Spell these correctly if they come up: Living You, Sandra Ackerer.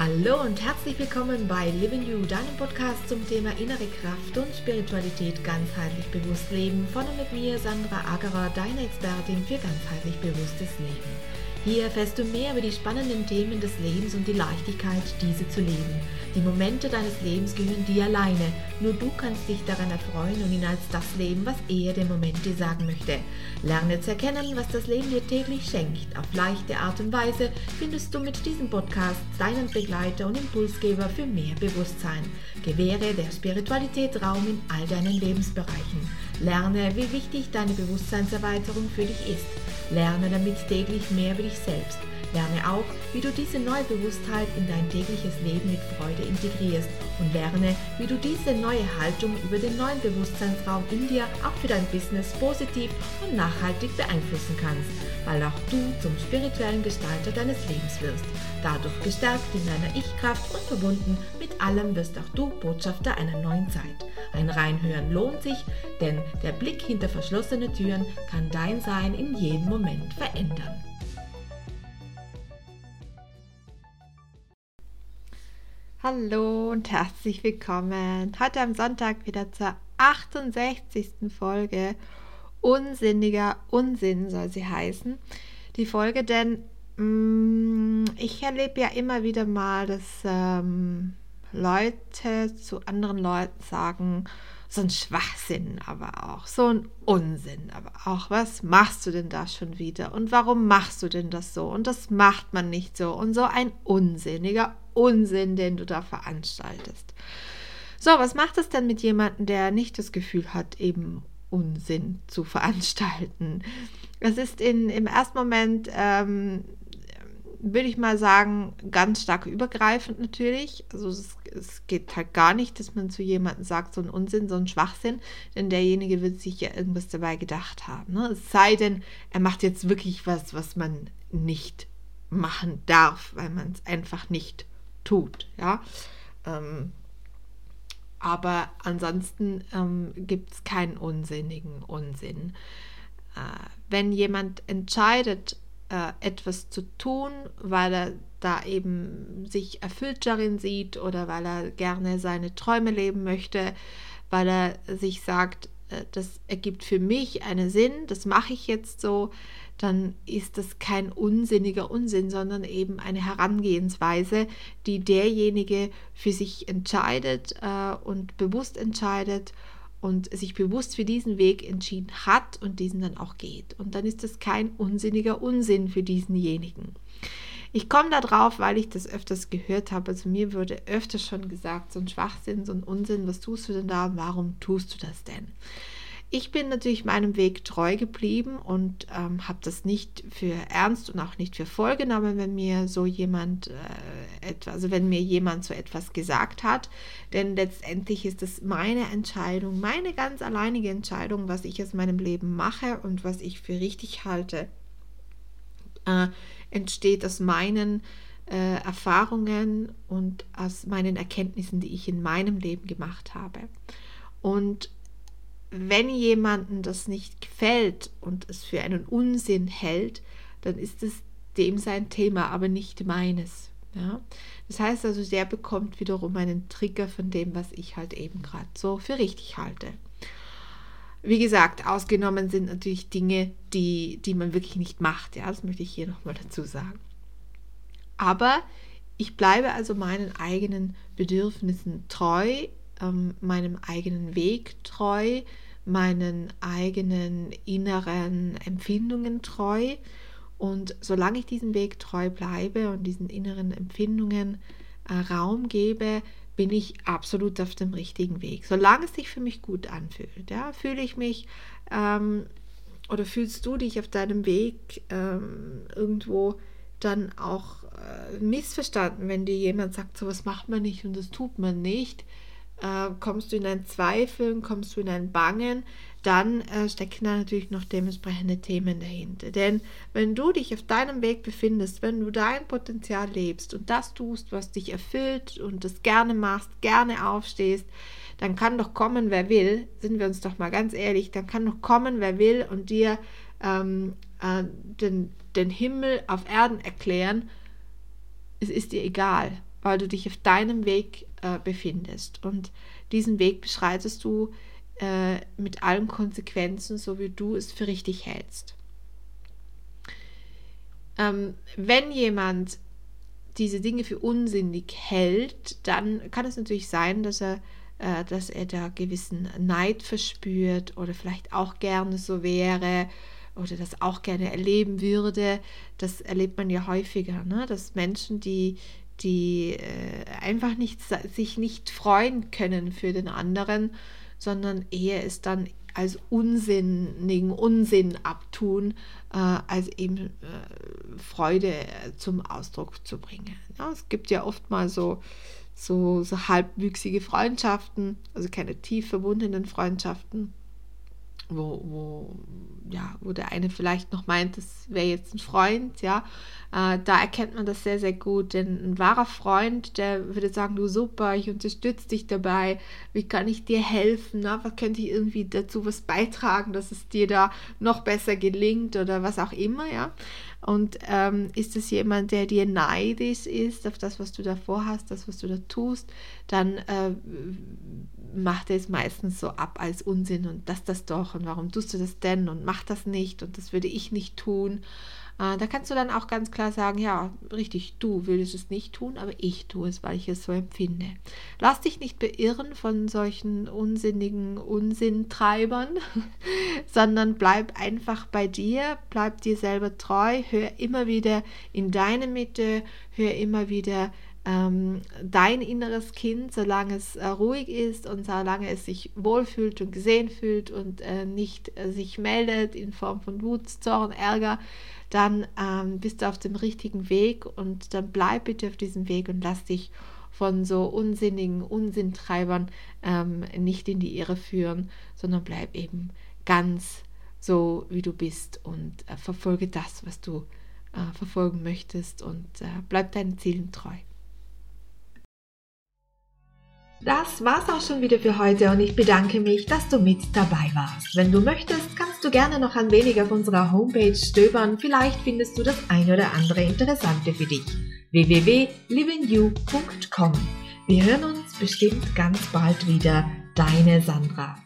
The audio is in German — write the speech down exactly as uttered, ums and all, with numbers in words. Hallo und herzlich willkommen bei Living You, deinem Podcast zum Thema innere Kraft und Spiritualität ganzheitlich bewusst leben. Von und mit mir, Sandra Ackerer, deine Expertin für ganzheitlich bewusstes Leben. Hier erfährst du mehr über die spannenden Themen des Lebens und die Leichtigkeit, diese zu leben. Die Momente deines Lebens gehören dir alleine. Nur du kannst dich daran erfreuen und ihn als das leben, was er dem Moment dir sagen möchte. Lerne zu erkennen, was das Leben dir täglich schenkt. Auf leichte Art und Weise findest du mit diesem Podcast deinen Begleiter und Impulsgeber für mehr Bewusstsein. Gewähre der Spiritualität Raum in all deinen Lebensbereichen. Lerne, wie wichtig deine Bewusstseinserweiterung für dich ist. Lerne damit täglich mehr über dich selbst. Lerne auch, wie du diese neue Bewusstheit in dein tägliches Leben mit Freude integrierst und lerne, wie du diese neue Haltung über den neuen Bewusstseinsraum in dir auch für dein Business positiv und nachhaltig beeinflussen kannst, weil auch du zum spirituellen Gestalter deines Lebens wirst. Dadurch gestärkt in deiner Ich-Kraft und verbunden mit allem wirst auch du Botschafter einer neuen Zeit. Ein Reinhören lohnt sich, denn der Blick hinter verschlossene Türen kann dein Sein in jedem Moment verändern. Hallo und herzlich willkommen. Heute am Sonntag wieder zur achtundsechzigsten Folge. Unsinniger Unsinn soll sie heißen. Die Folge, denn mh, ich erlebe ja immer wieder mal, dass ähm, Leute zu anderen Leuten sagen, so ein Schwachsinn aber auch, so ein Unsinn aber auch. Was machst du denn da schon wieder? Und warum machst du denn das so? Und das macht man nicht so. Und so ein unsinniger Unsinn, den du da veranstaltest. So, was macht es denn mit jemandem, der nicht das Gefühl hat, eben Unsinn zu veranstalten? Es ist in, im ersten Moment, ähm, würde ich mal sagen, ganz stark übergreifend natürlich. Also es, es geht halt gar nicht, dass man zu jemandem sagt, so ein Unsinn, so ein Schwachsinn, denn derjenige wird sich ja irgendwas dabei gedacht haben, ne? Es sei denn, er macht jetzt wirklich was, was man nicht machen darf, weil man es einfach nicht tut, ja. Ähm, aber ansonsten ähm, gibt es keinen unsinnigen Unsinn. Äh, wenn jemand entscheidet, äh, etwas zu tun, weil er da eben sich erfüllt darin sieht oder weil er gerne seine Träume leben möchte, weil er sich sagt, äh, das ergibt für mich einen Sinn, das mache ich jetzt so, dann ist das kein unsinniger Unsinn, sondern eben eine Herangehensweise, die derjenige für sich entscheidet äh, und bewusst entscheidet und sich bewusst für diesen Weg entschieden hat und diesen dann auch geht. Und dann ist das kein unsinniger Unsinn für diesenjenigen. Ich komme da drauf, weil ich das öfters gehört habe. Also mir wurde öfters schon gesagt, so ein Schwachsinn, so ein Unsinn, was tust du denn da und warum tust du das denn? Ich bin natürlich meinem Weg treu geblieben und ähm, habe das nicht für ernst und auch nicht für voll genommen, wenn mir so jemand äh, etwas, also wenn mir jemand so etwas gesagt hat, denn letztendlich ist es meine Entscheidung, meine ganz alleinige Entscheidung, was ich aus meinem Leben mache und was ich für richtig halte, äh, entsteht aus meinen äh, Erfahrungen und aus meinen Erkenntnissen, die ich in meinem Leben gemacht habe. Und wenn jemandem das nicht gefällt und es für einen Unsinn hält, dann ist es dem sein Thema, aber nicht meines. Ja? Das heißt also, der bekommt wiederum einen Trigger von dem, was ich halt eben gerade so für richtig halte. Wie gesagt, ausgenommen sind natürlich Dinge, die, die man wirklich nicht macht. Ja? Das möchte ich hier nochmal dazu sagen. Aber ich bleibe also meinen eigenen Bedürfnissen treu, meinem eigenen Weg treu, meinen eigenen inneren Empfindungen treu und solange ich diesem Weg treu bleibe und diesen inneren Empfindungen äh, Raum gebe, bin ich absolut auf dem richtigen Weg, solange es sich für mich gut anfühlt. Ja, fühle ich mich ähm, oder fühlst du dich auf deinem Weg ähm, irgendwo dann auch äh, missverstanden, wenn dir jemand sagt, so was macht man nicht und das tut man nicht, kommst du in ein Zweifeln, kommst du in ein Bangen, dann äh, stecken da natürlich noch dementsprechende Themen dahinter. Denn wenn du dich auf deinem Weg befindest, wenn du dein Potenzial lebst und das tust, was dich erfüllt und das gerne machst, gerne aufstehst, dann kann doch kommen, wer will, sind wir uns doch mal ganz ehrlich, dann kann doch kommen, wer will und dir ähm, äh, den, den Himmel auf Erden erklären, es ist dir egal. weil du dich auf deinem Weg äh, befindest. Und diesen Weg beschreitest du äh, mit allen Konsequenzen, so wie du es für richtig hältst. Ähm, wenn jemand diese Dinge für unsinnig hält, dann kann es natürlich sein, dass er, äh, dass er da gewissen Neid verspürt oder vielleicht auch gerne so wäre oder das auch gerne erleben würde. Das erlebt man ja häufiger, ne? Dass Menschen, die die äh, einfach nicht, sich nicht freuen können für den anderen, sondern eher es dann als unsinnigen Unsinn abtun, äh, als eben äh, Freude zum Ausdruck zu bringen. Ja, es gibt ja oft mal so, so, so halbwüchsige Freundschaften, also keine tief verbundenen Freundschaften, wo, wo, ja, wo der eine vielleicht noch meint, das wäre jetzt ein Freund, ja, äh, da erkennt man das sehr, sehr gut, denn ein wahrer Freund, der würde sagen, du super, ich unterstütze dich dabei, wie kann ich dir helfen, ne? Was könnte ich irgendwie dazu was beitragen, dass es dir da noch besser gelingt oder was auch immer, ja, und ähm, ist es jemand, der dir neidisch ist auf das, was du davor hast, das, was du da tust, dann äh, macht er es meistens so ab als Unsinn und das, das doch und warum tust du das denn und mach das nicht und das würde ich nicht tun. Äh, da kannst du dann auch ganz klar sagen, ja, richtig, du würdest es nicht tun, aber ich tue es, weil ich es so empfinde. Lass dich nicht beirren von solchen unsinnigen Unsinn-Treibern, sondern bleib einfach bei dir, bleib dir selber treu, hör immer wieder in deine Mitte, hör immer wieder dein inneres Kind, solange es ruhig ist und solange es sich wohlfühlt und gesehen fühlt und äh, nicht äh, sich meldet in Form von Wut, Zorn, Ärger, dann ähm, bist du auf dem richtigen Weg und dann bleib bitte auf diesem Weg und lass dich von so unsinnigen Unsinn-Treibern ähm, nicht in die Irre führen, sondern bleib eben ganz so, wie du bist und äh, verfolge das, was du äh, verfolgen möchtest und äh, bleib deinen Zielen treu. Das war's auch schon wieder für heute und ich bedanke mich, dass du mit dabei warst. Wenn du möchtest, kannst du gerne noch ein wenig auf unserer Homepage stöbern. Vielleicht findest du das ein oder andere Interessante für dich. w w w punkt living you punkt com Wir hören uns bestimmt ganz bald wieder. Deine Sandra.